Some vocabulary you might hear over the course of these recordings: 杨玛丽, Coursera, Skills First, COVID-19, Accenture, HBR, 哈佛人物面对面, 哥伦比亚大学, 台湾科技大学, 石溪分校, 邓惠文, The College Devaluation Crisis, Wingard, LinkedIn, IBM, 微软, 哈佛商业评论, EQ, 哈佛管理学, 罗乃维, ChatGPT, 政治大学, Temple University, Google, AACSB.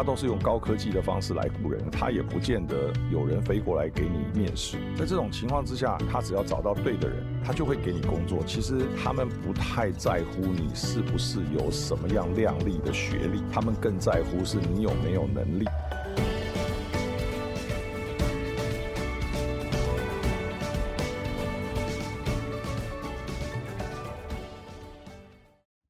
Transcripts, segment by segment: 它都是用高科技的方式来雇人，它也不见得有人飞过来给你面试。在这种情况之下，他只要找到对的人，他就会给你工作。其实他们不太在乎你是不是有什么样亮丽的学历，他们更在乎是你有没有能力。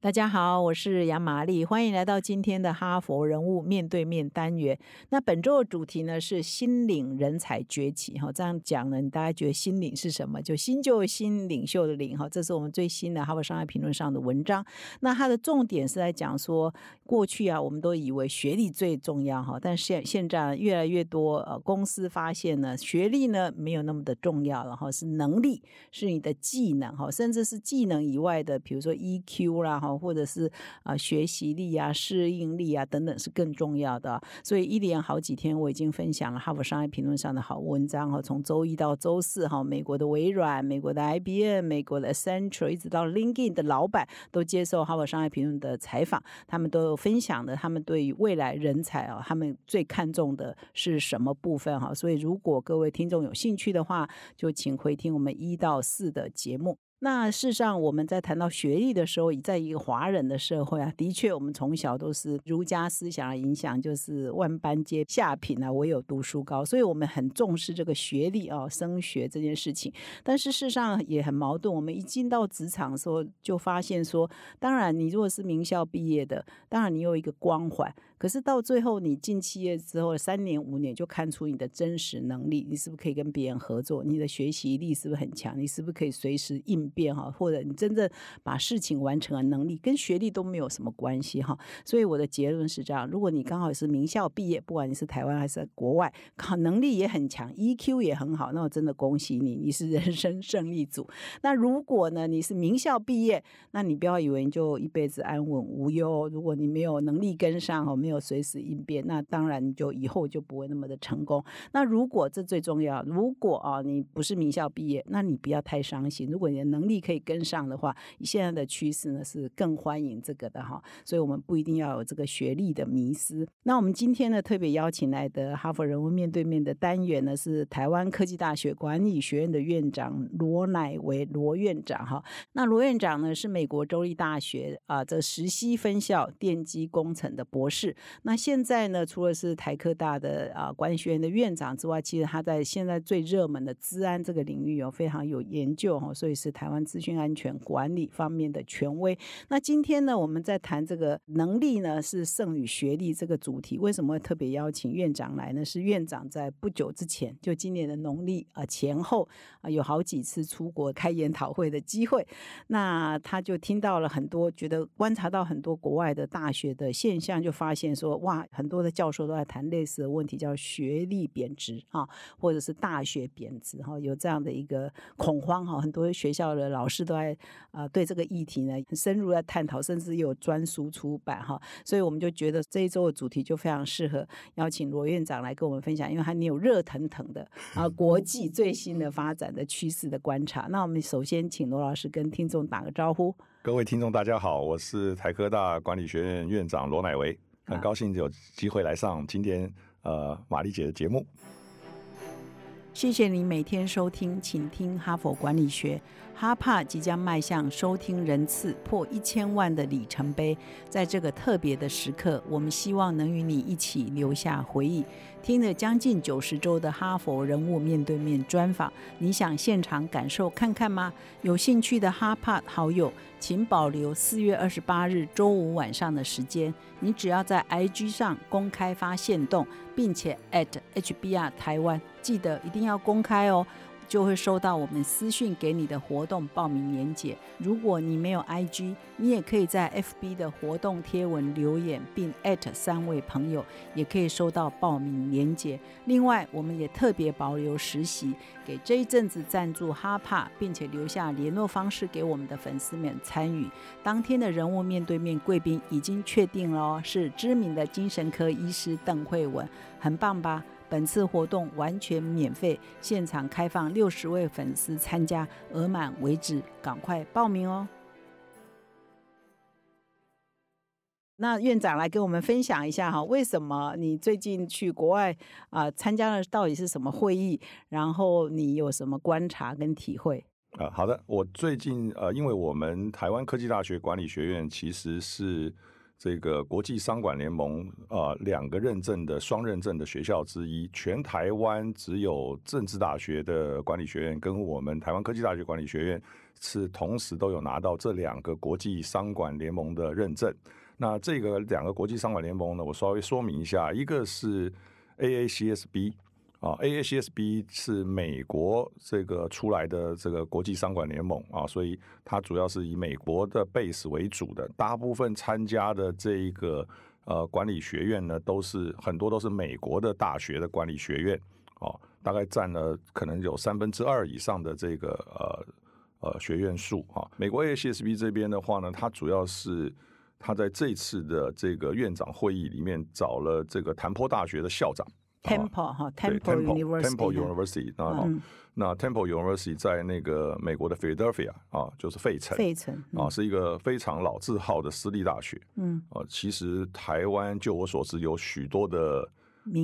大家好，我是杨玛丽，欢迎来到今天的哈佛人物面对面单元。那本周的主题呢是新领人才崛起。这样讲呢，你大家觉得新领是什么？就新旧新，领袖的领。这是我们最新的哈佛商业评论上的文章。那它的重点是在讲说，过去啊我们都以为学历最重要，但是现在越来越多公司发现呢，学历呢没有那么的重要了，是能力，是你的技能，甚至是技能以外的，比如说 EQ 啦，或者是学习力啊、适应力啊等等是更重要的。所以一连好几天我已经分享了哈佛商业评论上的好文章，从周一到周四，美国的微软、美国的 IBM、美国的 Accenture 一直到 LinkedIn 的老板都接受哈佛商业评论的采访，他们都有分享的他们对于未来人才他们最看重的是什么部分。所以如果各位听众有兴趣的话，就请回听我们1到4的节目。那事实上我们在谈到学历的时候，在一个华人的社会啊，的确我们从小都是儒家思想的影响，就是万般皆下品啊，唯有读书高，所以我们很重视这个学历升学这件事情。但是事实上也很矛盾，我们一进到职场的时候就发现说，当然你如果是名校毕业的，当然你有一个光环，可是到最后你进企业之后3年5年就看出你的真实能力，你是不是可以跟别人合作，你的学习力是不是很强，你是不是可以随时应变，或者你真正把事情完成的能力跟学历都没有什么关系。所以我的结论是这样，如果你刚好是名校毕业，不管你是台湾还是国外，能力也很强， EQ 也很好，那我真的恭喜你，你是人生胜利组。那如果呢你是名校毕业，那你不要以为你就一辈子安稳无忧，如果你没有能力跟上，没有随时应变，那当然你就以后就不会那么的成功。那如果这最重要，如果你不是名校毕业，那你不要太伤心，如果你的能力可以跟上的话，现在的趋势呢是更欢迎这个的所以我们不一定要有这个学历的迷思。那我们今天呢特别邀请来的哈佛人物面对面的单元呢，是台湾科技大学管理学院的院长罗乃维罗院长那罗院长呢是美国州立大学这石溪分校电机工程的博士。那现在呢，除了是台科大的管理学院的院长之外，其实他在现在最热门的资安这个领域非常有研究所以是台湾资讯安全管理方面的权威。那今天呢，我们在谈这个能力呢是胜于学历这个主题。为什么会特别邀请院长来呢？是院长在不久之前，就今年的农历前后有好几次出国开研讨会的机会，那他就听到了很多，觉得观察到很多国外的大学的现象，就发现说哇，很多的教授都在谈类似的问题，叫学历贬值或者是大学贬值有这样的一个恐慌很多学校的老师都在对这个议题呢很深入的探讨，甚至有专书出版所以我们就觉得这一周的主题就非常适合邀请罗院长来跟我们分享，因为你有热腾腾的国际最新的发展的趋势的观察。那我们首先请罗老师跟听众打个招呼。各位听众大家好，我是台科大管理学院院长罗乃维，很高兴有机会来上今天玛丽姐的节目。谢谢你每天收听请听哈佛管理学。哈帕即将迈向收听人次破1000万的里程碑，在这个特别的时刻，我们希望能与你一起留下回忆。听了将近90周的哈佛人物面对面专访，你想现场感受看看吗？有兴趣的哈帕好友请保留4月28日周5晚上的时间，你只要在 IG 上公开发限动，并且 @HBR 台湾，记得一定要公开哦，就会收到我们私讯给你的活动报名连结。如果你没有 IG， 你也可以在 FB 的活动贴文留言并 at 3位朋友，也可以收到报名连结。另外我们也特别保留实习给这一阵子赞助哈帕并且留下联络方式给我们的粉丝们参与。当天的人物面对面贵宾已经确定了是知名的精神科医师邓惠文，很棒吧？本次活动完全免费，现场开放60位粉丝参加，额满为止，赶快报名哦。那院长来跟我们分享一下哈，为什么你最近去国外参加了到底是什么会议，然后你有什么观察跟体会？好的，我最近因为我们台湾科技大学管理学院其实是这个国际商管联盟2个认证的双认证的学校之一，全台湾只有政治大学的管理学院跟我们台湾科技大学管理学院是同时都有拿到这2个国际商管联盟的认证。那这个2个国际商管联盟呢，我稍微说明一下，一个是 AACSB。AACSB 是美国这个出来的这个国际商管联盟啊，所以它主要是以美国的 base 为主的，大部分参加的这一个管理学院呢，都是很多都是美国的大学的管理学院啊，大概占了可能有2/3以上的这个学院数啊。美国 AACSB 这边的话呢，它主要是它在这次的这个院长会议里面找了这个谭坡大学的校长。Temple University， 那 Temple University 在那个美国的 Philadelphia 就是费城是一个非常老字号的私立大学。其实台湾就我所知有许多的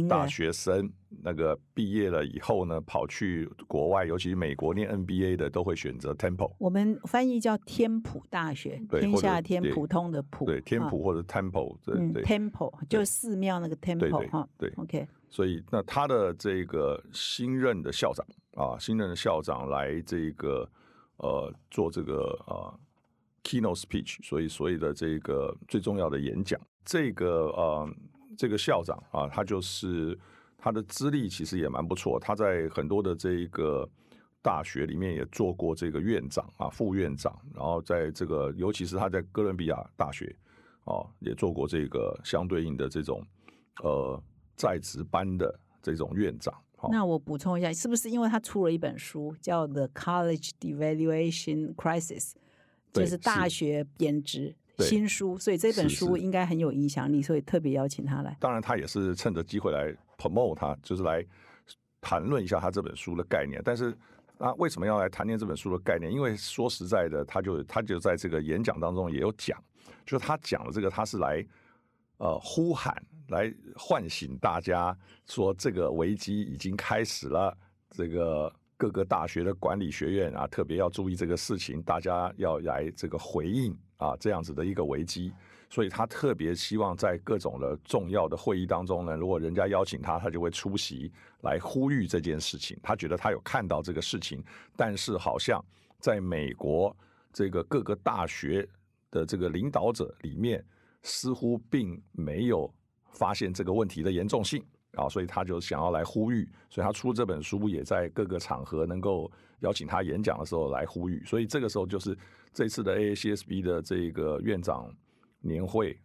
大学生那个毕业了以后呢，跑去国外，尤其美国念 NBA 的都会选择 Temple。我们翻译叫天普大学，天下天，普通的普，对，天普或者 Temple， 对 Temple 就是寺庙那个 Temple 哈，对 ，OK。所以那他的这个新任的校长来这个做这个keynote speech， 所以的这个最重要的演讲。这个校长他就是他的资历其实也蛮不错，他在很多的这个大学里面也做过这个院长副院长，然后在这个尤其是他在哥伦比亚大学也做过这个相对应的这种在职班的这种院长。那我补充一下，是不是因为他出了一本书叫 The College Devaluation Crisis， 就是大学贬值新书，所以这本书应该很有影响力，所以特别邀请他来。当然他也是趁着机会来 promote 他，就是来谈论一下他这本书的概念。但是为什么要来谈论这本书的概念？因为说实在的，他就在这个演讲当中也有讲，就是他讲的这个他是来呼喊，来唤醒大家说这个危机已经开始了，这个各个大学的管理学院特别要注意这个事情，大家要来这个回应这样子的一个危机。所以他特别希望在各种的重要的会议当中呢，如果人家邀请他，他就会出席来呼吁这件事情。他觉得他有看到这个事情，但是好像在美国这个各个大学的这个领导者里面似乎并没有发现这个问题的严重性所以他就想要来呼吁，所以他出这本书也在各个场合能够邀请他演讲的时候来呼吁。所以这个时候就是这次的 AACSB 的这个院长年会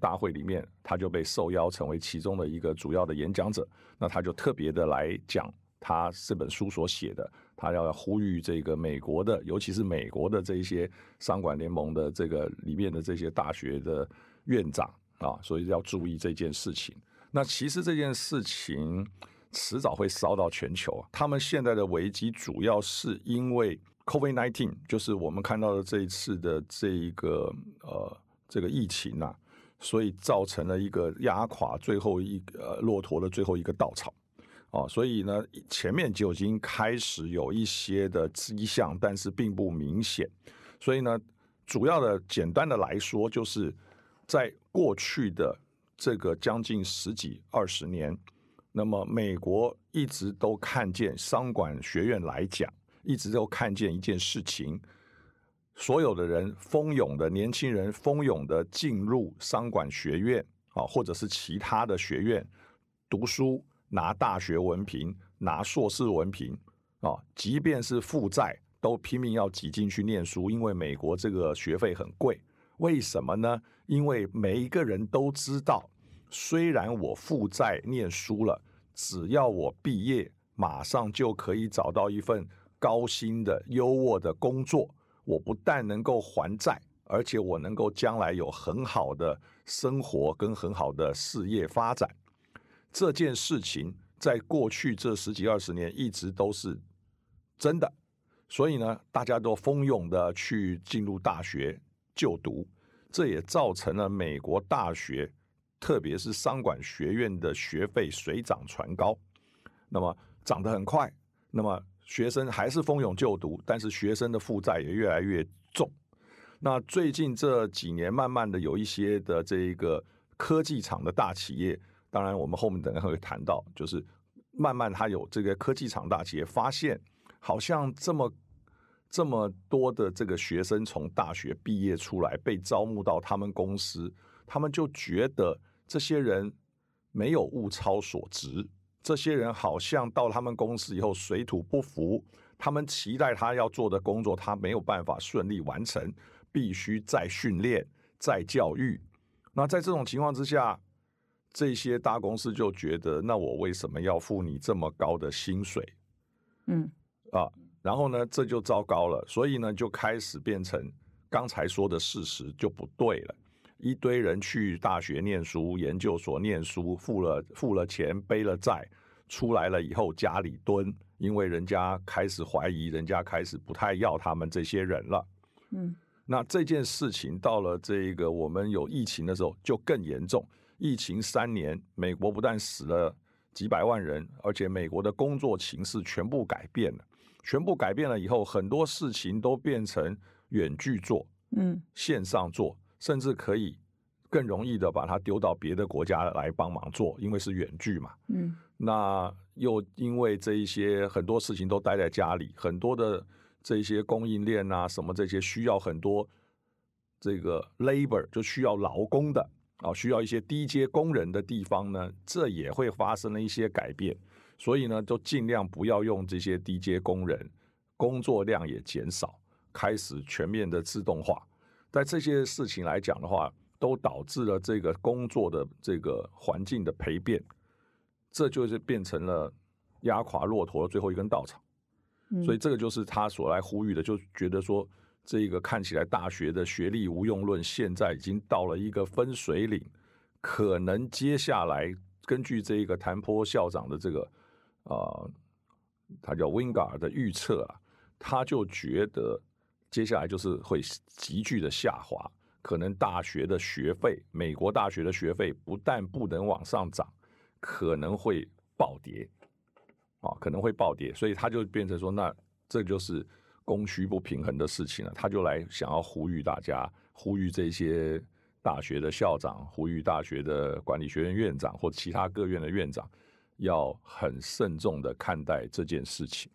大会里面，他就被受邀成为其中的一个主要的演讲者。那他就特别的来讲他这本书所写的，他要呼吁这个美国的，尤其是美国的这些商管联盟的这个里面的这些大学的院长所以要注意这件事情。那其实这件事情迟早会烧到全球他们现在的危机主要是因为 COVID-19， 就是我们看到的这一次的这个疫情所以造成了一个压垮最后一个骆驼的最后一个稻草所以呢，前面就已经开始有一些的迹象，但是并不明显。所以呢，主要的简单的来说，就是在过去的这个将近10几20年，那么美国一直都看见商管学院来讲，一直都看见一件事情，所有的人蜂拥的年轻人蜂拥的进入商管学院或者是其他的学院读书，拿大学文凭，拿硕士文凭即便是负债都拼命要挤进去念书，因为美国这个学费很贵。为什么呢？因为每一个人都知道，虽然我负债念书了，只要我毕业，马上就可以找到一份高薪的优渥的工作，我不但能够还债，而且我能够将来有很好的生活跟很好的事业发展。这件事情在过去这10几20年一直都是真的，所以呢，大家都蜂拥的去进入大学就读，这也造成了美国大学，特别是商管学院的学费水涨船高，那么涨得很快，那么学生还是蜂拥就读，但是学生的负债也越来越重。那最近这几年慢慢的有一些的这个科技厂的大企业，当然我们后面等一下会谈到，就是慢慢它有这个科技厂大企业发现，好像这么多的这个学生从大学毕业出来被招募到他们公司，他们就觉得这些人没有物超所值，这些人好像到他们公司以后水土不服，他们期待他要做的工作他没有办法顺利完成，必须再训练再教育。那在这种情况之下，这些大公司就觉得，那我为什么要付你这么高的薪水？然后呢，这就糟糕了。所以呢，就开始变成刚才说的事实就不对了。一堆人去大学念书、研究所念书，付了钱，背了债，出来了以后家里蹲，因为人家开始怀疑，人家开始不太要他们这些人了。那这件事情到了这个我们有疫情的时候就更严重。疫情3年，美国不但死了几百万人，而且美国的工作形势全部改变了。全部改变了以后，很多事情都变成远距做，线上做，甚至可以更容易的把它丢到别的国家来帮忙做，因为是远距嘛。那又因为这一些很多事情都待在家里，很多的这些供应链啊什么这些需要很多这个 labor 就需要劳工的啊，需要一些低阶工人的地方呢，这也会发生了一些改变。所以呢，就尽量不要用这些低阶工人，工作量也减少，开始全面的自动化。在这些事情来讲的话，都导致了这个工作的这个环境的丕变，这就是变成了压垮骆驼的最后一根稻草。所以这个就是他所来呼吁的，就觉得说这个看起来大学的学历无用论现在已经到了一个分水岭，可能接下来根据这个谭坡校长的这个他叫 Wingard 的预测啊，他就觉得接下来就是会急剧的下滑，可能大学的学费，美国大学的学费不但不能往上涨，可能会暴跌啊，可能会暴跌。所以他就变成说，那这就是供需不平衡的事情了。他就来想要呼吁大家，呼吁这些大学的校长，呼吁大学的管理学院院长或其他各院的院长，要很慎重的看待这件事情。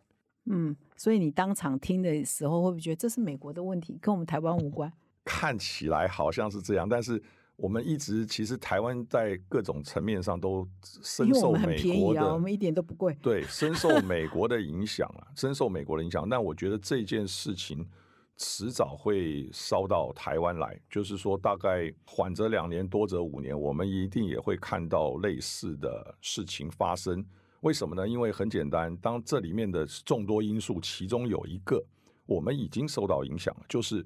所以你当场听的时候，会不会觉得这是美国的问题，跟我们台湾无关？看起来好像是这样，但是我们一直其实台湾在各种层面上都深受美国的，因为我们很便宜啊，我们一点都不贵。对，深受美国的影响啊，深受美国的影响。但我觉得这件事情迟早会烧到台湾来，就是说大概缓则2年，多则5年，我们一定也会看到类似的事情发生。为什么呢？因为很简单，当这里面的众多因素其中有一个我们已经受到影响了，就是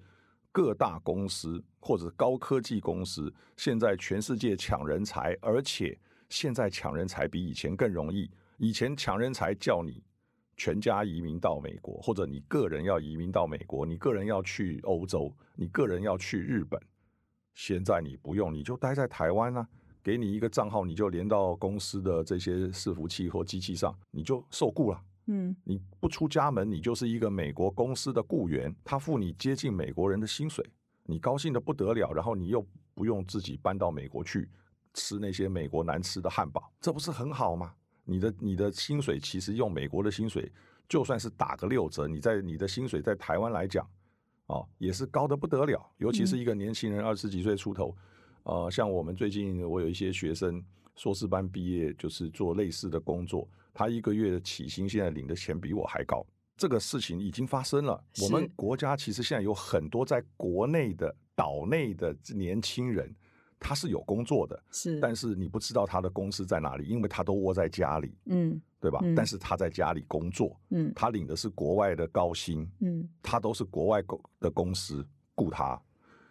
各大公司或者高科技公司现在全世界抢人才，而且现在抢人才比以前更容易。以前抢人才叫你全家移民到美国，或者你个人要移民到美国，你个人要去欧洲，你个人要去日本。现在你不用，你就待在台湾啊，给你一个账号，你就连到公司的这些伺服器或机器上，你就受雇了。你不出家门，你就是一个美国公司的雇员，他付你接近美国人的薪水，你高兴的不得了，然后你又不用自己搬到美国去吃那些美国难吃的汉堡，这不是很好吗？你的薪水其实用美国的薪水，就算是打个6折，你的薪水在台湾来讲，也是高的不得了。尤其是一个年轻人20几岁出头，像我们最近我有一些学生硕士班毕业，就是做类似的工作，他1个月的起薪现在领的钱比我还高。这个事情已经发生了。我们国家其实现在有很多在国内的岛内的年轻人，他是有工作的，但是你不知道他的公司在哪里，因为他都窝在家里，对吧？但是他在家里工作，他领的是国外的高薪，他都是国外的公司雇他，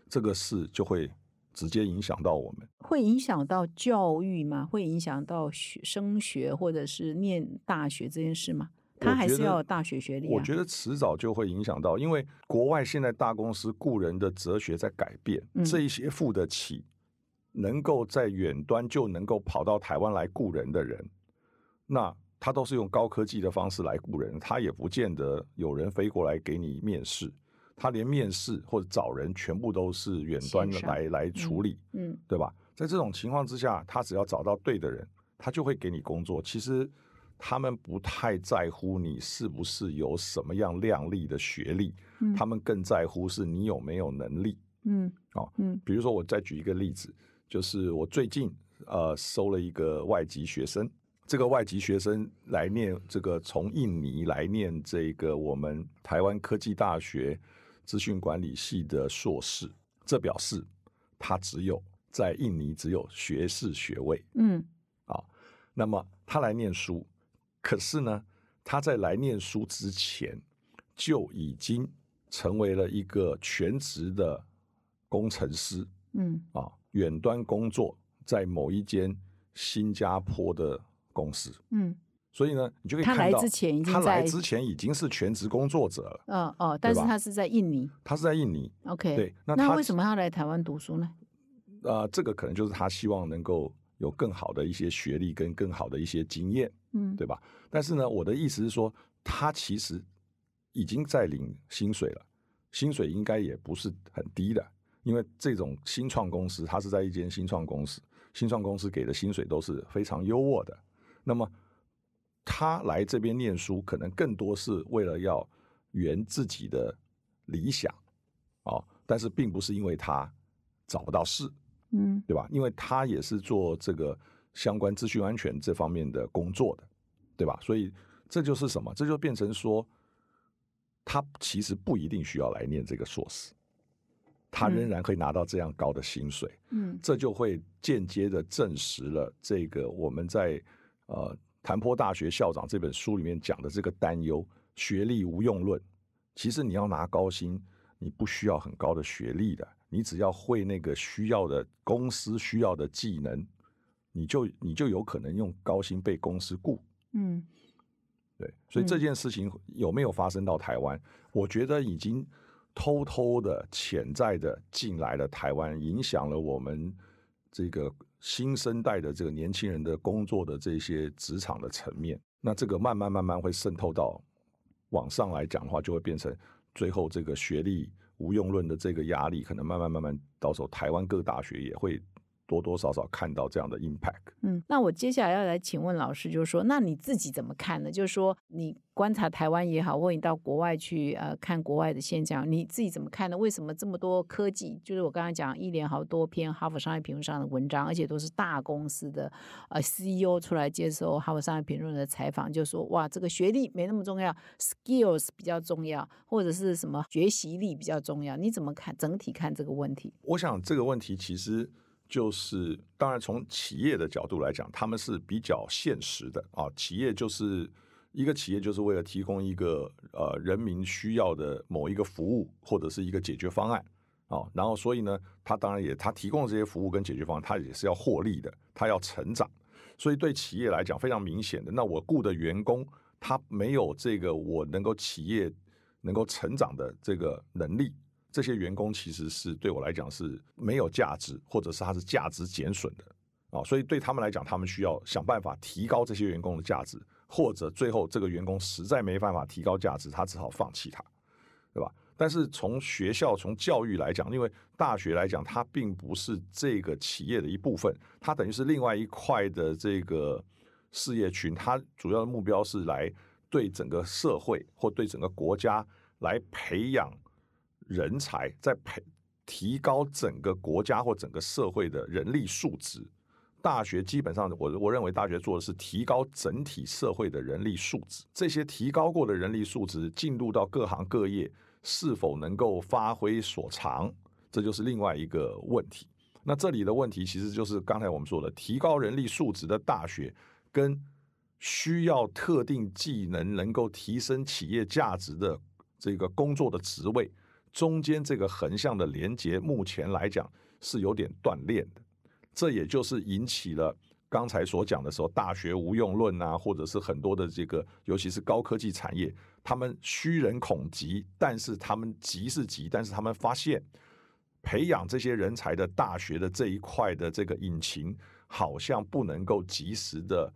这个事就会直接影响到我们。会影响到教育吗？会影响到升学或者是念大学这件事吗？他还是要有大学学历、啊、我觉得迟早就会影响到，因为国外现在大公司雇人的哲学在改变、这一些付得起能够在远端就能够跑到台湾来雇人的人，那他都是用高科技的方式来雇人，他也不见得有人飞过来给你面试，他连面试或者找人全部都是远端 来处理、对吧？在这种情况之下，他只要找到对的人，他就会给你工作。其实他们不太在乎你是不是有什么样亮丽的学历、他们更在乎是你有没有能力。比如说我再举一个例子，就是我最近收了一个外籍学生，这个外籍学生来念这个从印尼来念这个我们台湾科技大学资讯管理系的硕士，这表示他在印尼只有学士学位。那么他来念书，可是呢他在来念书之前就已经成为了一个全职的工程师，远端工作在某一间新加坡的公司，所以呢你就可以看到他来之前已经是全职工作者了，但是他是在印尼，OK， 对，那为什么他来台湾读书呢？这个可能就是他希望能够有更好的一些学历跟更好的一些经验，对吧？但是呢我的意思是说，他其实已经在领薪水了，薪水应该也不是很低的，因为这种新创公司，他是在一间新创公司给的薪水都是非常优渥的。那么他来这边念书可能更多是为了要圆自己的理想，但是并不是因为他找不到事，对吧？因为他也是做这个相关资讯安全这方面的工作的，对吧？所以这就是什么？这就变成说他其实不一定需要来念这个硕士，他仍然可以拿到这样高的薪水，这就会间接的证实了这个我们在谭坡大学校长这本书里面讲的这个担忧，学历无用论。其实你要拿高薪，你不需要很高的学历的，你只要会那个需要的公司需要的技能，你就有可能用高薪被公司雇。对，所以这件事情有没有发生到台湾？我觉得已经偷偷的潜在的进来了台湾，影响了我们这个新生代的这个年轻人的工作的这些职场的层面，那这个慢慢会渗透到往上来讲的话，就会变成最后这个学历无用论的这个压力，可能慢慢到时候台湾各大学也会多多少少看到这样的 impact。那我接下来要来请问老师，就是说那你自己怎么看呢？就是说你观察台湾也好，或你到国外去看国外的现象，你自己怎么看呢？为什么这么多科技，就是我刚刚讲一连好多篇哈佛商业评论上的文章，而且都是大公司的CEO 出来接受哈佛商业评论的采访，就说哇，这个学历没那么重要， skills 比较重要，或者是什么学习力比较重要，你怎么看整体看这个问题？我想这个问题其实就是当然从企业的角度来讲，他们是比较现实的企业就是为了提供一个人民需要的某一个服务或者是一个解决方案，然后所以呢他当然也他提供这些服务跟解决方案，他也是要获利的，他要成长，所以对企业来讲非常明显的，那我雇的员工他没有这个我能够企业能够成长的这个能力，这些员工其实是对我来讲是没有价值，或者是他是价值减损的，所以对他们来讲，他们需要想办法提高这些员工的价值，或者最后这个员工实在没办法提高价值，他只好放弃他，对吧？但是从学校从教育来讲，因为大学来讲它并不是这个企业的一部分，它等于是另外一块的这个事业群，它主要的目标是来对整个社会或对整个国家来培养人才，在提高整个国家或整个社会的人力素质。大学基本上我认为大学做的是提高整体社会的人力素质，这些提高过的人力素质进入到各行各业是否能够发挥所长，这就是另外一个问题。那这里的问题其实就是刚才我们说的，提高人力素质的大学跟需要特定技能能够提升企业价值的这个工作的职位中间这个横向的连接，目前来讲是有点断裂的，这也就是引起了刚才所讲的时候，大学无用论啊，或者是很多的这个，尤其是高科技产业，他们虚人恐急，但是他们急是急，但是他们发现培养这些人才的大学的这一块的这个引擎，好像不能够及时的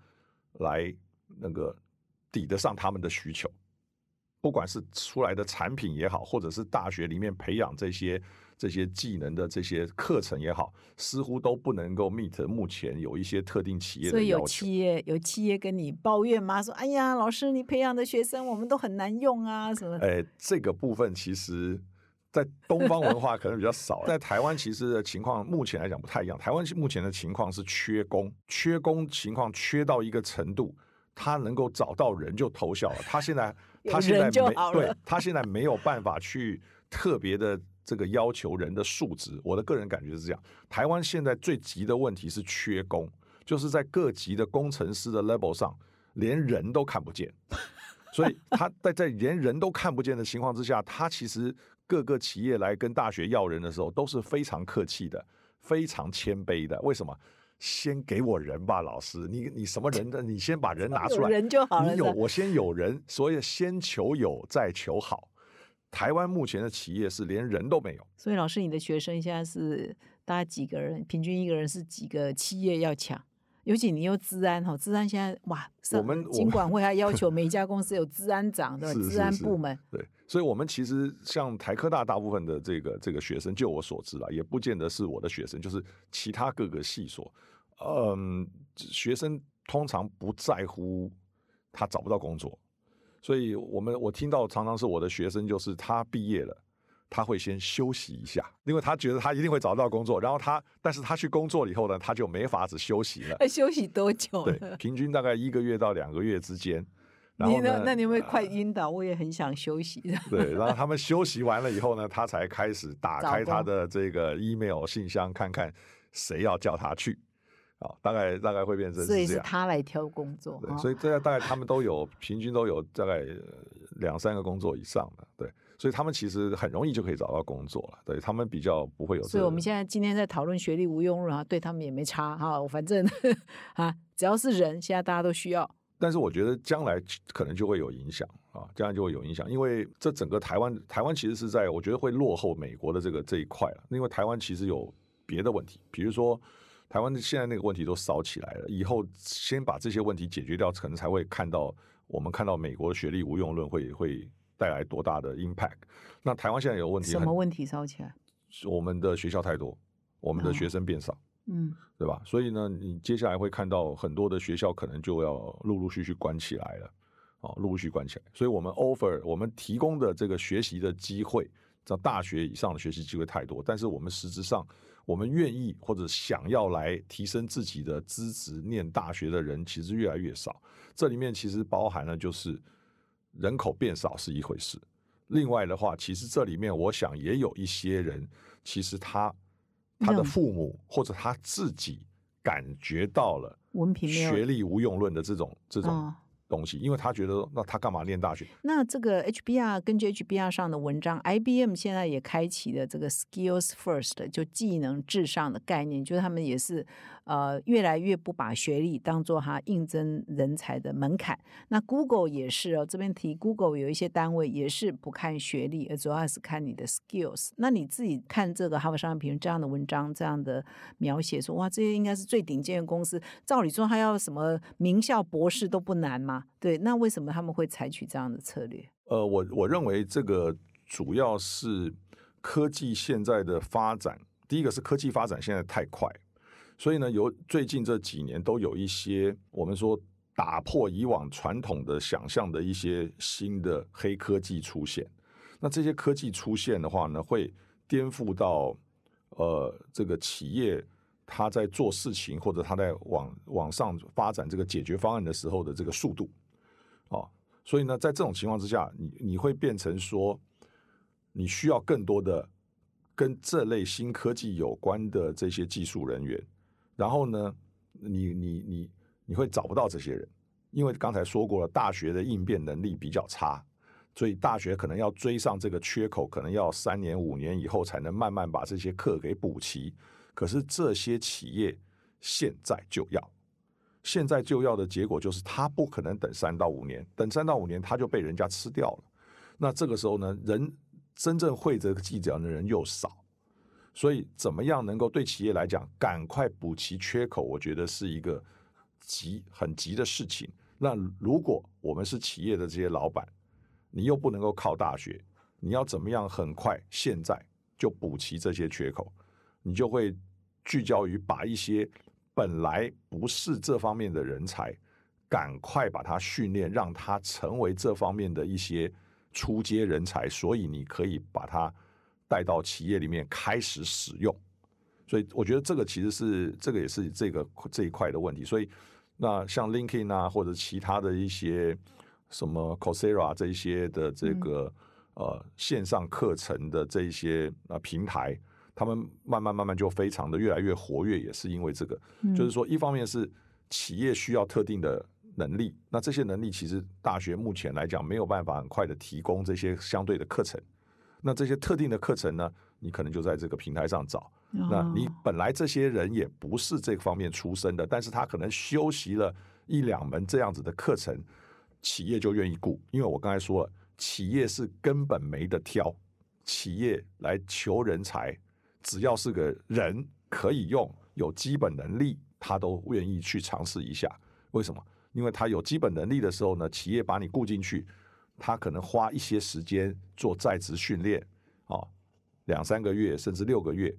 来那个抵得上他们的需求。不管是出来的产品也好，或者是大学里面培养这些技能的这些课程也好，似乎都不能够 meet 目前有一些特定企业的要求。所以有企业跟你抱怨吗？说哎呀，老师你培养的学生我们都很难用啊什么的。哎，这个部分其实在东方文化可能比较少，在台湾其实的情况目前来讲不太一样。台湾目前的情况是缺工情况缺到一个程度，他能够找到人就偷笑了。他现在没有办法去特别的这个要求人的素质。我的个人感觉是这样，台湾现在最急的问题是缺工，就是在各级的工程师的 level 上，连人都看不见。所以他在连人都看不见的情况之下，他其实各个企业来跟大学要人的时候都是非常客气的，非常谦卑的。为什么？先给我人吧，老师，你什么人的？你先把人拿出来，有人就好了。我先有人，所以先求有，再求好。台湾目前的企业是连人都没有。所以老师，你的学生现在是大概几个人？平均一个人是几个企业要抢？尤其你又资安哈，资安现在哇，金管会还要求每一家公司有资安长的资安部门。对，所以我们其实像台科大大部分的这个学生，就我所知啦，也不见得是我的学生，就是其他各个系所，学生通常不在乎他找不到工作，所以我听到常常是我的学生，就是他毕业了。他会先休息一下，因为他觉得他一定会找到工作，然后但是他去工作以后呢，他就没法子休息了。休息多久呢？对，平均大概1个月到2个月之间。然后呢，那你会快晕倒，我也很想休息的。对，然后他们休息完了以后呢，他才开始打开他的这个 email 信箱，看看谁要叫他去。好，大概会变成是这样，所以是他来挑工作。对，所以这大概他们都有平均都有大概2-3个工作以上的，对，所以他们其实很容易就可以找到工作了。对，他们比较不会有。所以我们现在今天在讨论学历无用论，对他们也没差哈，反正啊，只要是人，现在大家都需要。但是我觉得将来可能就会有影响啊，将来就会有影响，因为这整个台湾其实是在我觉得会落后美国的这一块了，因为台湾其实有别的问题，比如说。台湾现在那个问题都烧起来了，以后先把这些问题解决掉，可能才会看到美国学历无用论会带来多大的 impact。那台湾现在有问题，什么问题烧起来？我们的学校太多，我们的学生变少，嗯，对吧？所以呢，你接下来会看到很多的学校可能就要陆陆续续关起来了，啊，陆陆续关起来。所以我们 提供的这个学习的机会。大学以上的学习机会太多，但是我们实质上我们愿意或者想要来提升自己的资质念大学的人其实越来越少。这里面其实包含了就是人口变少是一回事，另外的话其实这里面我想也有一些人其实他的父母或者他自己感觉到了学历无用论的这种东西，因为他觉得那他干嘛念大学？那这个 HBR 根据 HBR 上的文章 ，IBM 现在也开启了这个 Skills First 就技能至上的概念，就是他们也是越来越不把学历当做他应征人才的门槛。那 Google 也是哦，这边提 Google 有一些单位也是不看学历，而主要是看你的 skills。那你自己看这个哈佛商业评论这样的文章，这样的描写说，哇，这些应该是最顶尖的公司，照理说他要什么名校博士都不难嘛。对，那为什么他们会采取这样的策略？我认为这个主要是科技现在的发展。第一个是科技发展现在太快，所以呢，最近这几年都有一些我们说打破以往传统的想象的一些新的黑科技出现。那这些科技出现的话呢，会颠覆到这个企业。他在做事情或者他在往上发展这个解决方案的时候的这个速度，哦，所以呢，在这种情况之下，你会变成说，你需要更多的跟这类新科技有关的这些技术人员，然后呢，你会找不到这些人，因为刚才说过了，大学的应变能力比较差。所以大学可能要追上这个缺口，可能要3年5年以后才能慢慢把这些课给补齐。可是这些企业现在就要，现在就要的结果就是他不可能等3到5年，等3到5年他就被人家吃掉了。那这个时候呢，人真正会这个技能的人又少，所以怎么样能够对企业来讲赶快补齐缺口，我觉得是一个很急的事情。那如果我们是企业的这些老板，你又不能够靠大学，你要怎么样很快现在就补齐这些缺口？你就会聚焦于把一些本来不是这方面的人才赶快把他训练，让他成为这方面的一些初阶人才，所以你可以把他带到企业里面开始使用。所以我觉得这个其实是这个也是这一块的问题。所以那像 LinkedIn 啊，或者其他的一些什么 Coursera 这一些的这个线上课程的这一些平台，他们慢慢就非常的越来越活跃，也是因为这个，就是说一方面是企业需要特定的能力，那这些能力其实大学目前来讲没有办法很快的提供这些相对的课程，那这些特定的课程呢，你可能就在这个平台上找。那你本来这些人也不是这方面出身的，但是他可能修习了1、2门这样子的课程，企业就愿意雇，因为我刚才说了，企业是根本没得挑，企业来求人才，只要是个人可以用，有基本能力，他都愿意去尝试一下。为什么？因为他有基本能力的时候呢，企业把你雇进去，他可能花一些时间做在职训练，2、3个月甚至6个月，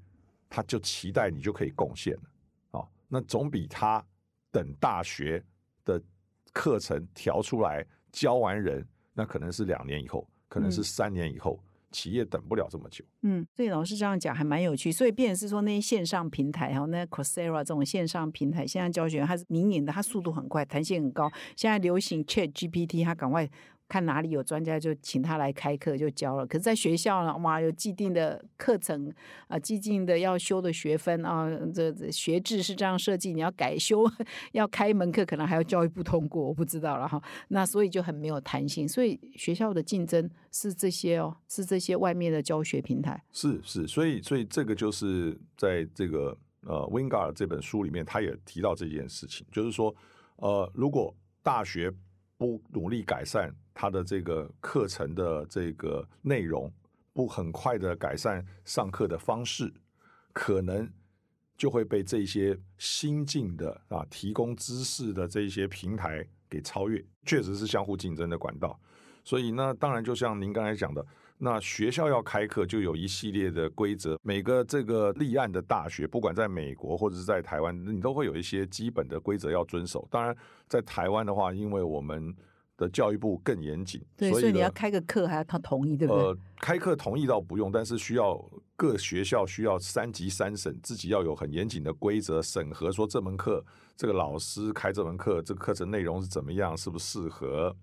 他就期待你就可以贡献了。那总比他等大学的课程调出来教完人，那可能是2年以后，可能是3年以后，企业等不了这么久。所以老师这样讲还蛮有趣，所以变成是说那些线上平台，然后那 Coursera 这种线上平台，线上教学它是民营的，它速度很快，弹性很高。现在流行 ChatGPT， 它赶快看哪里有专家就请他来开课就教了。可是在学校呢，哇，有既定的课程啊，既定的要修的学分啊，这学制是这样设计，你要改修，要开一门课可能还要教育部通过，我不知道了哈。那所以就很没有弹性，所以学校的竞争是这些是这些外面的教学平台。是，所以这个就是在这个Wingard 这本书里面，他也提到这件事情，就是说如果大学不努力改善他的这个课程的这个内容，不很快的改善上课的方式，可能就会被这些新进的提供知识的这些平台给超越，确实是相互竞争的管道。所以呢，当然就像您刚才讲的，那学校要开课就有一系列的规则，每个这个立案的大学，不管在美国或者是在台湾，你都会有一些基本的规则要遵守。当然在台湾的话，因为我们的教育部更严谨，所以你要开个课还要他同意，对不对？开课同意倒不用，但是需要各学校需要3级3审，自己要有很严谨的规则审核，说这门课这个老师开这门课，这个课程内容是怎么样，是不是适合，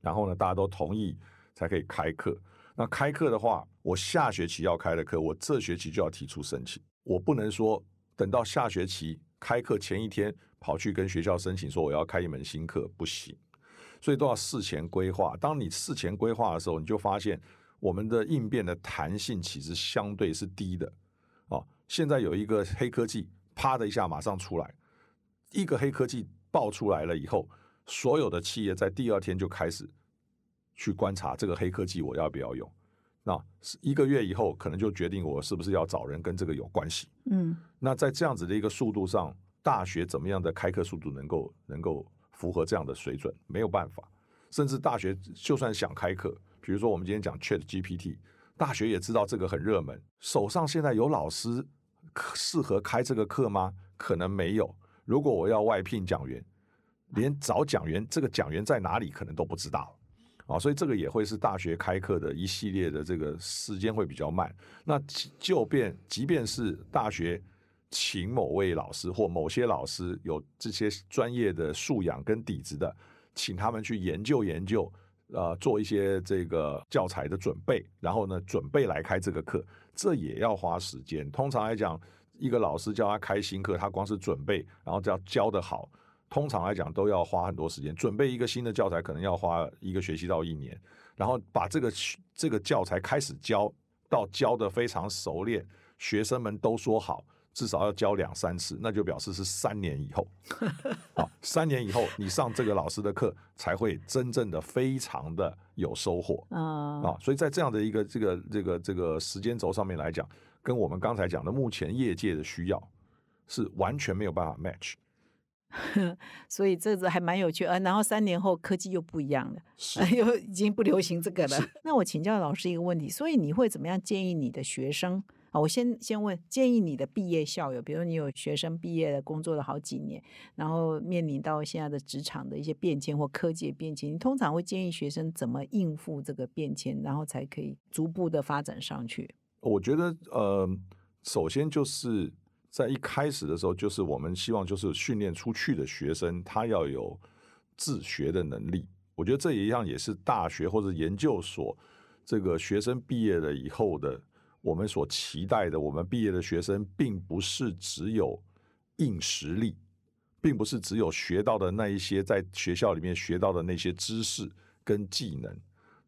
然后呢大家都同意才可以开课。那开课的话，我下学期要开的课，我这学期就要提出申请，我不能说等到下学期开课前一天跑去跟学校申请说我要开一门新课，不行。所以都要事前规划。当你事前规划的时候，你就发现我们的应变的弹性其实相对是低的。现在有一个黑科技，啪的一下马上出来，一个黑科技爆出来了以后，所有的企业在第2天就开始去观察这个黑科技我要不要用。那1个月以后，可能就决定我是不是要找人跟这个有关系。那在这样子的一个速度上，大学怎么样的开课速度能够符合这样的水准？没有办法。甚至大学就算想开课，比如说我们今天讲 ChatGPT， 大学也知道这个很热门，手上现在有老师适合开这个课吗？可能没有。如果我要外聘讲员，连找讲员，这个讲员在哪里可能都不知道。所以这个也会是大学开课的一系列的这个时间会比较慢。那即便是大学请某位老师或某些老师有这些专业的素养跟底子的，请他们去研究，做一些这个教材的准备，然后呢准备来开这个课，这也要花时间。通常来讲，一个老师叫他开新课，他光是准备，然后要教得好，通常来讲都要花很多时间。准备一个新的教材可能要花1个学期到1年，然后把这个教材开始教到教得非常熟练，学生们都说好，至少要交2-3次，那就表示是3年以后好，3年以后你上这个老师的课才会真正的非常的有收获啊，所以在这样的一个这个时间轴上面来讲，跟我们刚才讲的目前业界的需要是完全没有办法 match。所以这个还蛮有趣啊，然后3年后科技又不一样了，又已经不流行这个了。那我请教老师一个问题，所以你会怎么样建议你的学生啊？我先问，建议你的毕业校友，比如你有学生毕业了，工作了好几年，然后面临到现在的职场的一些变迁或科技的变迁，你通常会建议学生怎么应付这个变迁，然后才可以逐步的发展上去？我觉得首先就是在一开始的时候，就是我们希望就是训练出去的学生他要有自学的能力。我觉得这一样也是大学或者研究所这个学生毕业了以后的我们所期待的，我们毕业的学生并不是只有硬实力，并不是只有学到的那一些在学校里面学到的那些知识跟技能，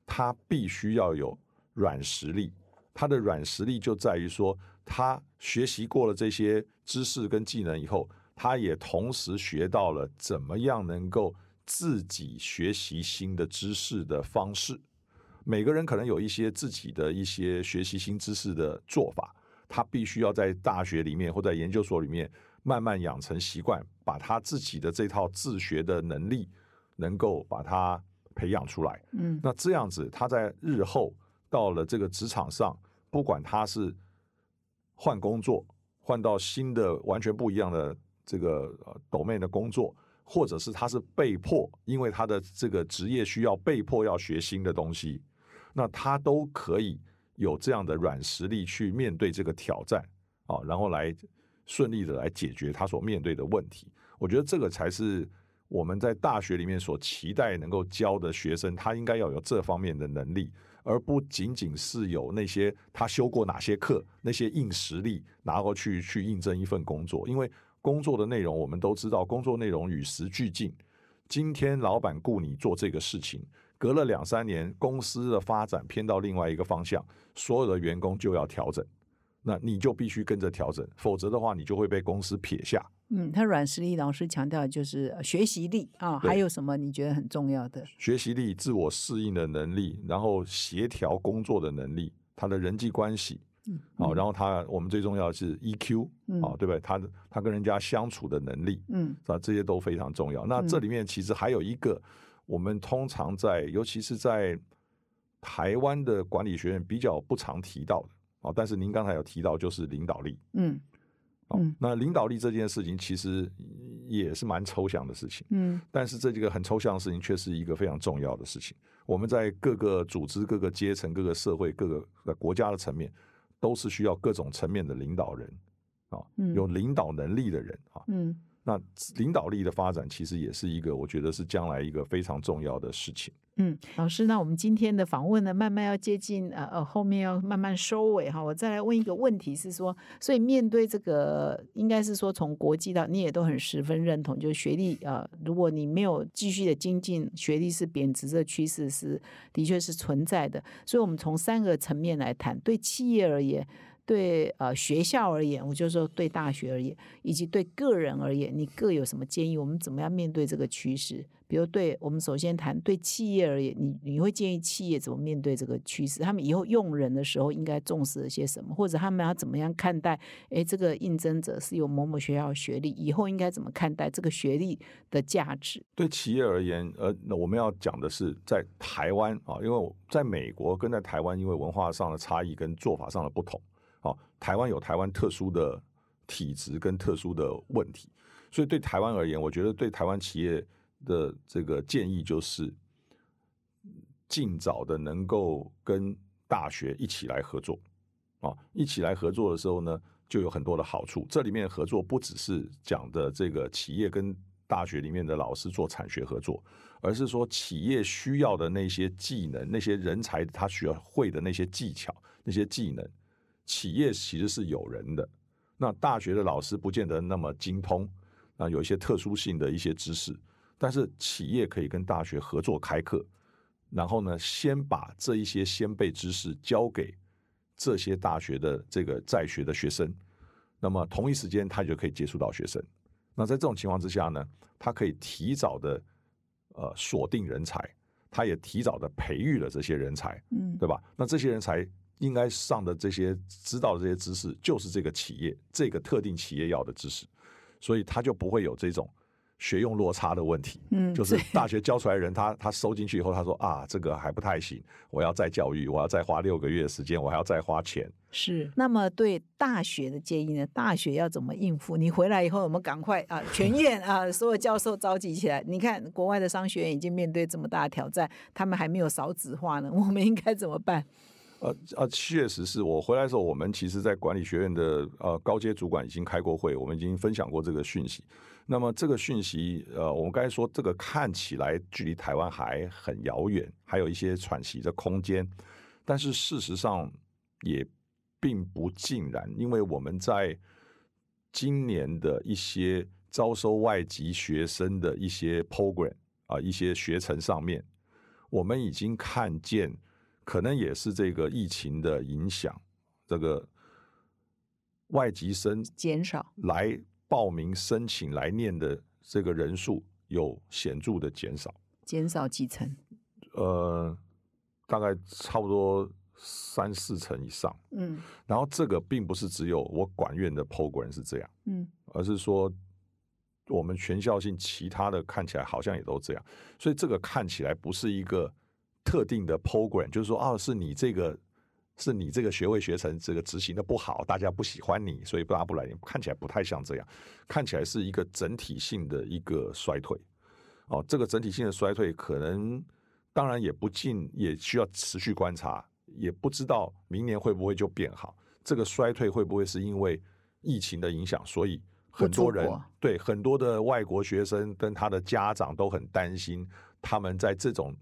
他必须要有软实力。他的软实力就在于说他学习过了这些知识跟技能以后，他也同时学到了怎么样能够自己学习新的知识的方式。每个人可能有一些自己的一些学习新知识的做法，他必须要在大学里面或在研究所里面慢慢养成习惯，把他自己的这套自学的能力能够把它培养出来。那这样子他在日后到了这个职场上，不管他是换工作，换到新的完全不一样的这个domain的工作，或者是他是被迫因为他的这个职业需要被迫要学新的东西，那他都可以有这样的软实力去面对这个挑战啊，然后来顺利的来解决他所面对的问题。我觉得这个才是我们在大学里面所期待能够教的学生，他应该要有这方面的能力，而不仅仅是有那些他修过哪些课，那些硬实力拿过去应征一份工作。因为工作的内容我们都知道，工作内容与时俱进，今天老板雇你做这个事情，隔了2-3年公司的发展偏到另外一个方向，所有的员工就要调整，那你就必须跟着调整，否则的话你就会被公司撇下。他软实力老师强调就是学习力啊，还有什么你觉得很重要的？学习力、自我适应的能力，然后协调工作的能力，他的人际关系，然后我们最重要的是 EQ， 对不对？他跟人家相处的能力，这些都非常重要。那这里面其实还有一个，我们通常尤其是在台湾的管理学院比较不常提到的。但是您刚才有提到就是领导力。那领导力这件事情其实也是蛮抽象的事情，但是这个很抽象的事情却是一个非常重要的事情。我们在各个组织、各个阶层、各个社会、各个国家的层面都是需要各种层面的领导人，有领导能力的人。那领导力的发展其实也是一个我觉得是将来一个非常重要的事情。老师，那我们今天的访问呢，慢慢要接近后面要慢慢收尾哈。我再来问一个问题是说，所以面对这个，应该是说从国际到你也都很十分认同，就是学历如果你没有继续的精进，学历是贬值的趋势是的确是存在的。所以我们从3个层面来谈，对企业而言，对学校而言，我就说对大学而言，以及对个人而言，你各有什么建议？我们怎么样面对这个趋势？比如对我们首先谈对企业而言，你会建议企业怎么面对这个趋势？他们以后用人的时候应该重视些什么？或者他们要怎么样看待？这个应征者是有某某学校学历，以后应该怎么看待这个学历的价值？对企业而言，我们要讲的是在台湾啊，因为在美国跟在台湾，因为文化上的差异跟做法上的不同。台湾有台湾特殊的体质跟特殊的问题，所以对台湾而言，我觉得对台湾企业的这个建议就是尽早的能够跟大学一起来合作。一起来合作的时候呢，就有很多的好处。这里面合作不只是讲的这个企业跟大学里面的老师做产学合作，而是说企业需要的那些技能、那些人才他学会的那些技巧、那些技能，企业其实是有人的，那大学的老师不见得那么精通，那有一些特殊性的一些知识，但是企业可以跟大学合作开课，然后呢，先把这一些先辈知识交给这些大学的这个在学的学生，那么同一时间他就可以接触到学生。那在这种情况之下呢，他可以提早的锁定人才，他也提早的培育了这些人才，对吧？那这些人才应该上的这些知道的这些知识，就是这个企业这个特定企业要的知识，所以他就不会有这种学用落差的问题。就是大学教出来的人，他收进去以后，他说啊，这个还不太行，我要再教育，我要再花6个月的时间，我还要再花钱。是，那么对大学的建议呢？大学要怎么应付？你回来以后，我们赶快啊，全院啊，所有教授召集起来。你看，国外的商学院已经面对这么大的挑战，他们还没有少子化呢，我们应该怎么办？确实是我回来的时候，我们其实在管理学院的高阶主管已经开过会，我们已经分享过这个讯息。那么这个讯息，我们刚才说这个看起来距离台湾还很遥远，还有一些喘息的空间，但是事实上也并不尽然，因为我们在今年的一些招收外籍学生的一些 program 一些学程上面，我们已经看见可能也是这个疫情的影响，这个外籍生减少来报名申请来念的这个人数有显著的减少，几成？大概差不多3-4成以上。然后这个并不是只有我管院的 program 是这样，而是说我们全校性其他的看起来好像也都这样，所以这个看起来不是一个特定的 program， 就是说是你这个学位学程这个执行的不好，大家不喜欢你，所以大家不来，看起来不太像这样，看起来是一个整体性的一个衰退。这个整体性的衰退可能当然也不尽，也需要持续观察，也不知道明年会不会就变好。这个衰退会不会是因为疫情的影响，所以很多人对很多的外国学生跟他的家长都很担心，他们在这种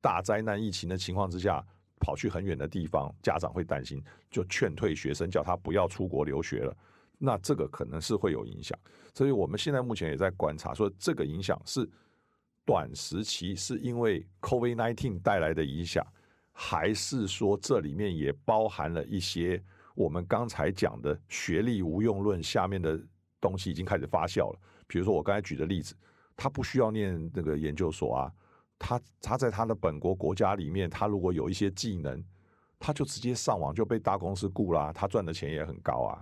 大灾难疫情的情况之下跑去很远的地方，家长会担心，就劝退学生，叫他不要出国留学了。那这个可能是会有影响，所以我们现在目前也在观察，说这个影响是短时期是因为 COVID-19 带来的影响，还是说这里面也包含了一些我们刚才讲的学历无用论下面的东西已经开始发酵了。比如说我刚才举的例子，他不需要念那个研究所啊，他在他的本国国家里面，他如果有一些技能，他就直接上网就被大公司雇啦，他赚的钱也很高啊，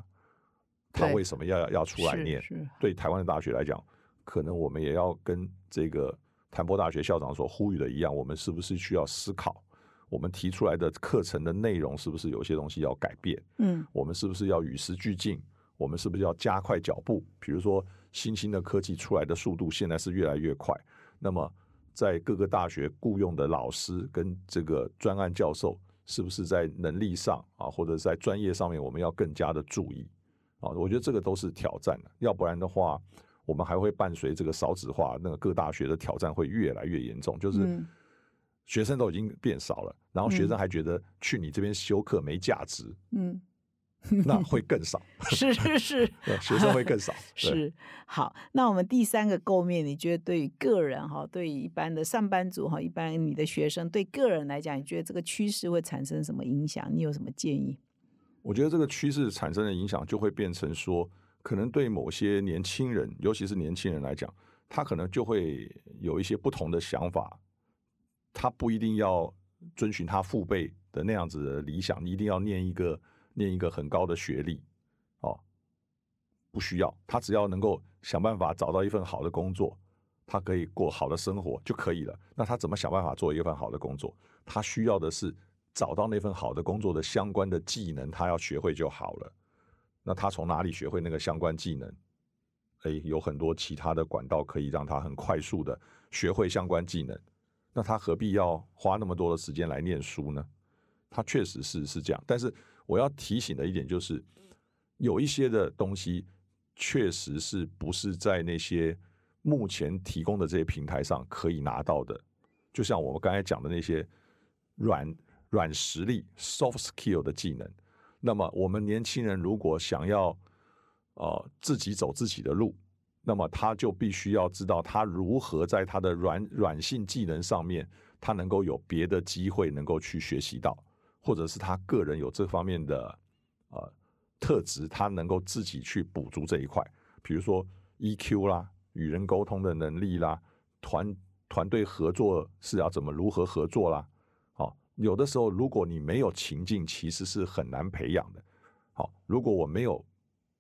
他为什么要出来念？对台湾的大学来讲，可能我们也要跟这个谭波大学校长所呼吁的一样，我们是不是需要思考，我们提出来的课程的内容是不是有些东西要改变？我们是不是要与时俱进？我们是不是要加快脚步？比如说新兴的科技出来的速度现在是越来越快，那么在各个大学雇用的老师跟这个专案教授，是不是在能力上或者在专业上面我们要更加的注意我觉得这个都是挑战的，要不然的话我们还会伴随这个少子化，那个各大学的挑战会越来越严重，就是学生都已经变少了，然后学生还觉得去你这边修课没价值，那会更少是学生会更少是。好，那我们第三个构面，你觉得对于个人，对于一般的上班族，一般你的学生，对个人来讲，你觉得这个趋势会产生什么影响？你有什么建议？我觉得这个趋势产生的影响就会变成说，可能对某些年轻人，尤其是年轻人来讲，他可能就会有一些不同的想法，他不一定要遵循他父辈的那样子的理想，一定要念一个很高的学历，不需要，他只要能够想办法找到一份好的工作，他可以过好的生活就可以了。那他怎么想办法做一份好的工作？他需要的是找到那份好的工作的相关的技能，他要学会就好了。那他从哪里学会那个相关技能？有很多其他的管道可以让他很快速的学会相关技能，那他何必要花那么多的时间来念书呢？他确实是这样，但是我要提醒的一点就是，有一些的东西确实是不是在那些目前提供的这些平台上可以拿到的，就像我们刚才讲的那些软实力 soft skill 的技能。那么我们年轻人如果想要自己走自己的路，那么他就必须要知道他如何在他的软性技能上面，他能够有别的机会能够去学习到，或者是他个人有这方面的特质他能够自己去补足这一块，比如说 EQ 啦，与人沟通的能力啦，团队合作是要如何合作啦。好，有的时候如果你没有情境，其实是很难培养的。好，如果我没有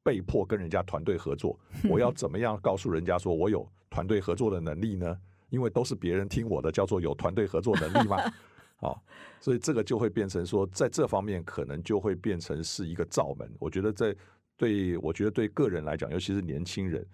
被迫跟人家团队合作，我要怎么样告诉人家说我有团队合作的能力呢？因为都是别人听我的，叫做有团队合作能力嘛。好，所以这个就会变成说，在这方面可能就会变成是一个罩门。我觉得对个人来讲，尤其是年轻人，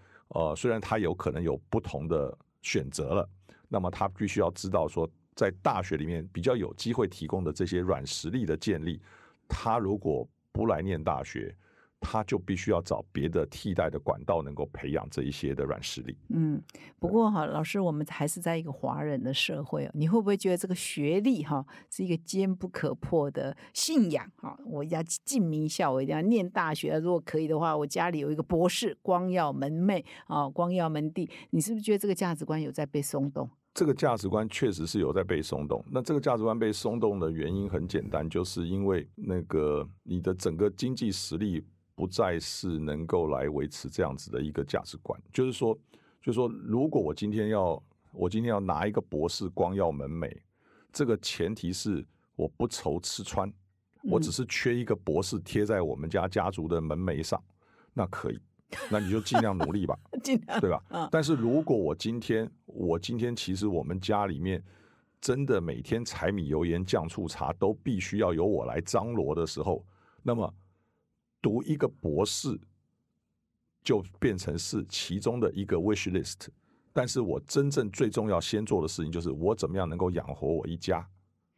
虽然他有可能有不同的选择了，那么他必须要知道说，在大学里面比较有机会提供的这些软实力的建立，他如果不来念大学，他就必须要找别的替代的管道能够培养这一些的软实力。嗯，不过哈，老师，我们还是在一个华人的社会，你会不会觉得这个学历哈是一个坚不可破的信仰哈？我一定要尽名校，我一定要念大学，如果可以的话，我家里有一个博士，光耀门楣啊，光耀门第。你是不是觉得这个价值观有在被松动？这个价值观确实是有在被松动。那这个价值观被松动的原因很简单，就是因为那个你的整个经济实力不再是能够来维持这样子的一个价值观，就是说，如果我今天要拿一个博士光耀门楣，这个前提是我不愁吃穿，我只是缺一个博士贴在我们家族的门楣上，那可以，那你就尽量努力吧，对吧？但是如果我今天其实我们家里面真的每天柴米油盐酱醋茶都必须要由我来张罗的时候，那么读一个博士就变成是其中的一个 wish list， 但是我真正最重要先做的事情就是我怎么样能够养活我一家。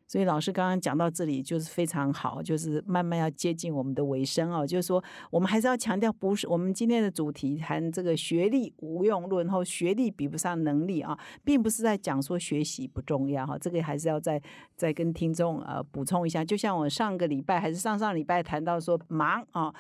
所以老师刚刚讲到这里就是非常好，就是慢慢要接近我们的尾声哦。就是说我们还是要强调，不是我们今天的主题谈这个学历无用论，后学历比不上能力啊，并不是在讲说学习不重要哈，这个还是要再跟听众补充一下。就像我上个礼拜还是上上礼拜谈到说忙啊。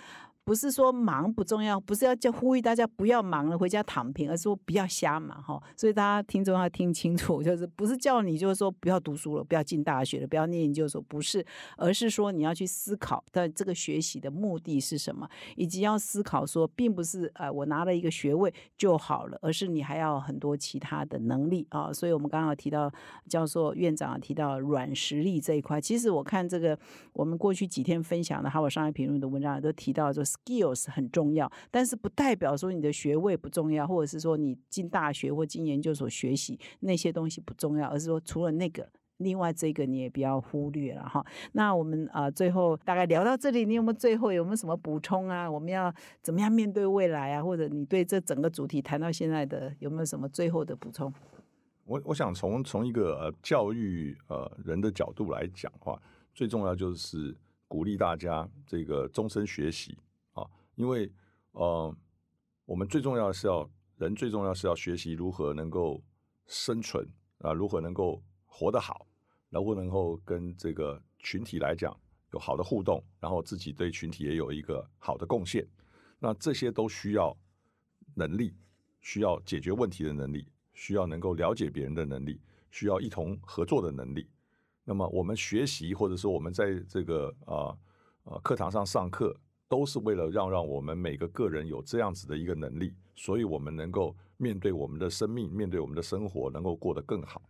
不是说忙不重要，不是要叫呼吁大家不要忙了回家躺平，而是说不要瞎忙哈。所以大家听众要听清楚，就是不是叫你就是说不要读书了，不要进大学了，不要念研究所，不是，而是说你要去思考但这个学习的目的是什么，以及要思考说并不是我拿了一个学位就好了，而是你还要很多其他的能力啊。所以我们刚刚提到教授院长提到软实力这一块，其实我看这个我们过去几天分享的哈佛商业评论的文章都提到说skills 很重要，但是不代表说你的学位不重要，或者是说你进大学或进研究所学习那些东西不重要，而是说除了那个另外这个你也不要忽略了哈。那我们最后大概聊到这里，你有没有什么补充啊？我们要怎么样面对未来啊？或者你对这整个主题谈到现在的有没有什么最后的补充？我想从一个教育人的角度来讲的话，最重要就是鼓励大家这个终身学习。因为我们最重要的是要学习如何能够生存啊，如何能够活得好，然后能够跟这个群体来讲有好的互动，然后自己对群体也有一个好的贡献。那这些都需要能力，需要解决问题的能力，需要能够了解别人的能力，需要一同合作的能力。那么我们学习或者说我们在这个课堂上上课，都是为了让我们每个个人有这样子的一个能力，所以我们能够面对我们的生命，面对我们的生活，能够过得更好。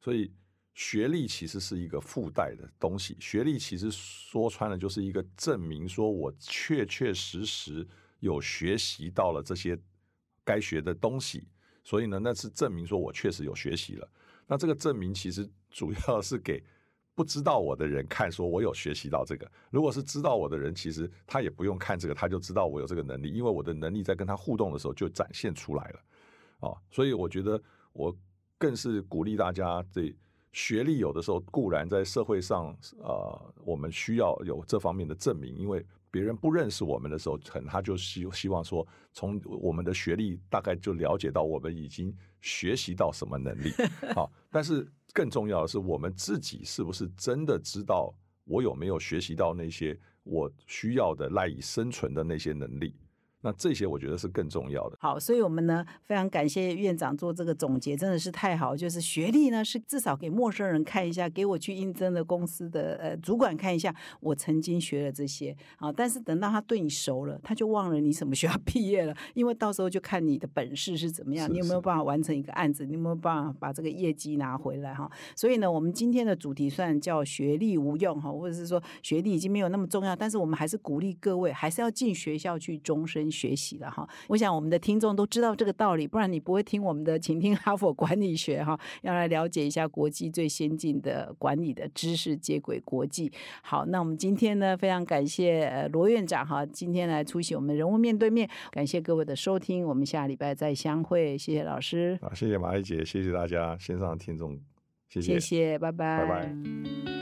所以学历其实是一个附带的东西，学历其实说穿了就是一个证明，说我确实有学习到了这些该学的东西，所以呢，那是证明说我确实有学习了。那这个证明其实主要是给不知道我的人看，说我有学习到这个。如果是知道我的人，其实他也不用看这个，他就知道我有这个能力，因为我的能力在跟他互动的时候就展现出来了。所以我觉得我更是鼓励大家，这学历有的时候固然在社会上我们需要有这方面的证明，因为别人不认识我们的时候，他就希望说从我们的学历大概就了解到我们已经学习到什么能力。但是更重要的是，我们自己是不是真的知道我有没有学习到那些我需要的赖以生存的那些能力？那这些我觉得是更重要的。好，所以我们呢非常感谢院长做这个总结，真的是太好。就是学历呢是至少给陌生人看一下，给我去应征的公司的主管看一下，我曾经学了这些啊。但是等到他对你熟了，他就忘了你什么学校毕业了，因为到时候就看你的本事是怎么样，你有没有办法完成一个案子，你有没有办法把这个业绩拿回来哈。所以呢，我们今天的主题虽然叫学历无用哈，或者是说学历已经没有那么重要，但是我们还是鼓励各位还是要进学校去终身学习了哈，我想我们的听众都知道这个道理，不然你不会听我们的请听哈佛管理学哈，要来了解一下国际最先进的管理的知识，接轨国际。好，那我们今天呢非常感谢罗院长哈，今天来出席我们人物面对面，感谢各位的收听，我们下礼拜再相会，谢谢老师。好，谢谢马丽姐，谢谢大家线上听众，谢谢，拜拜。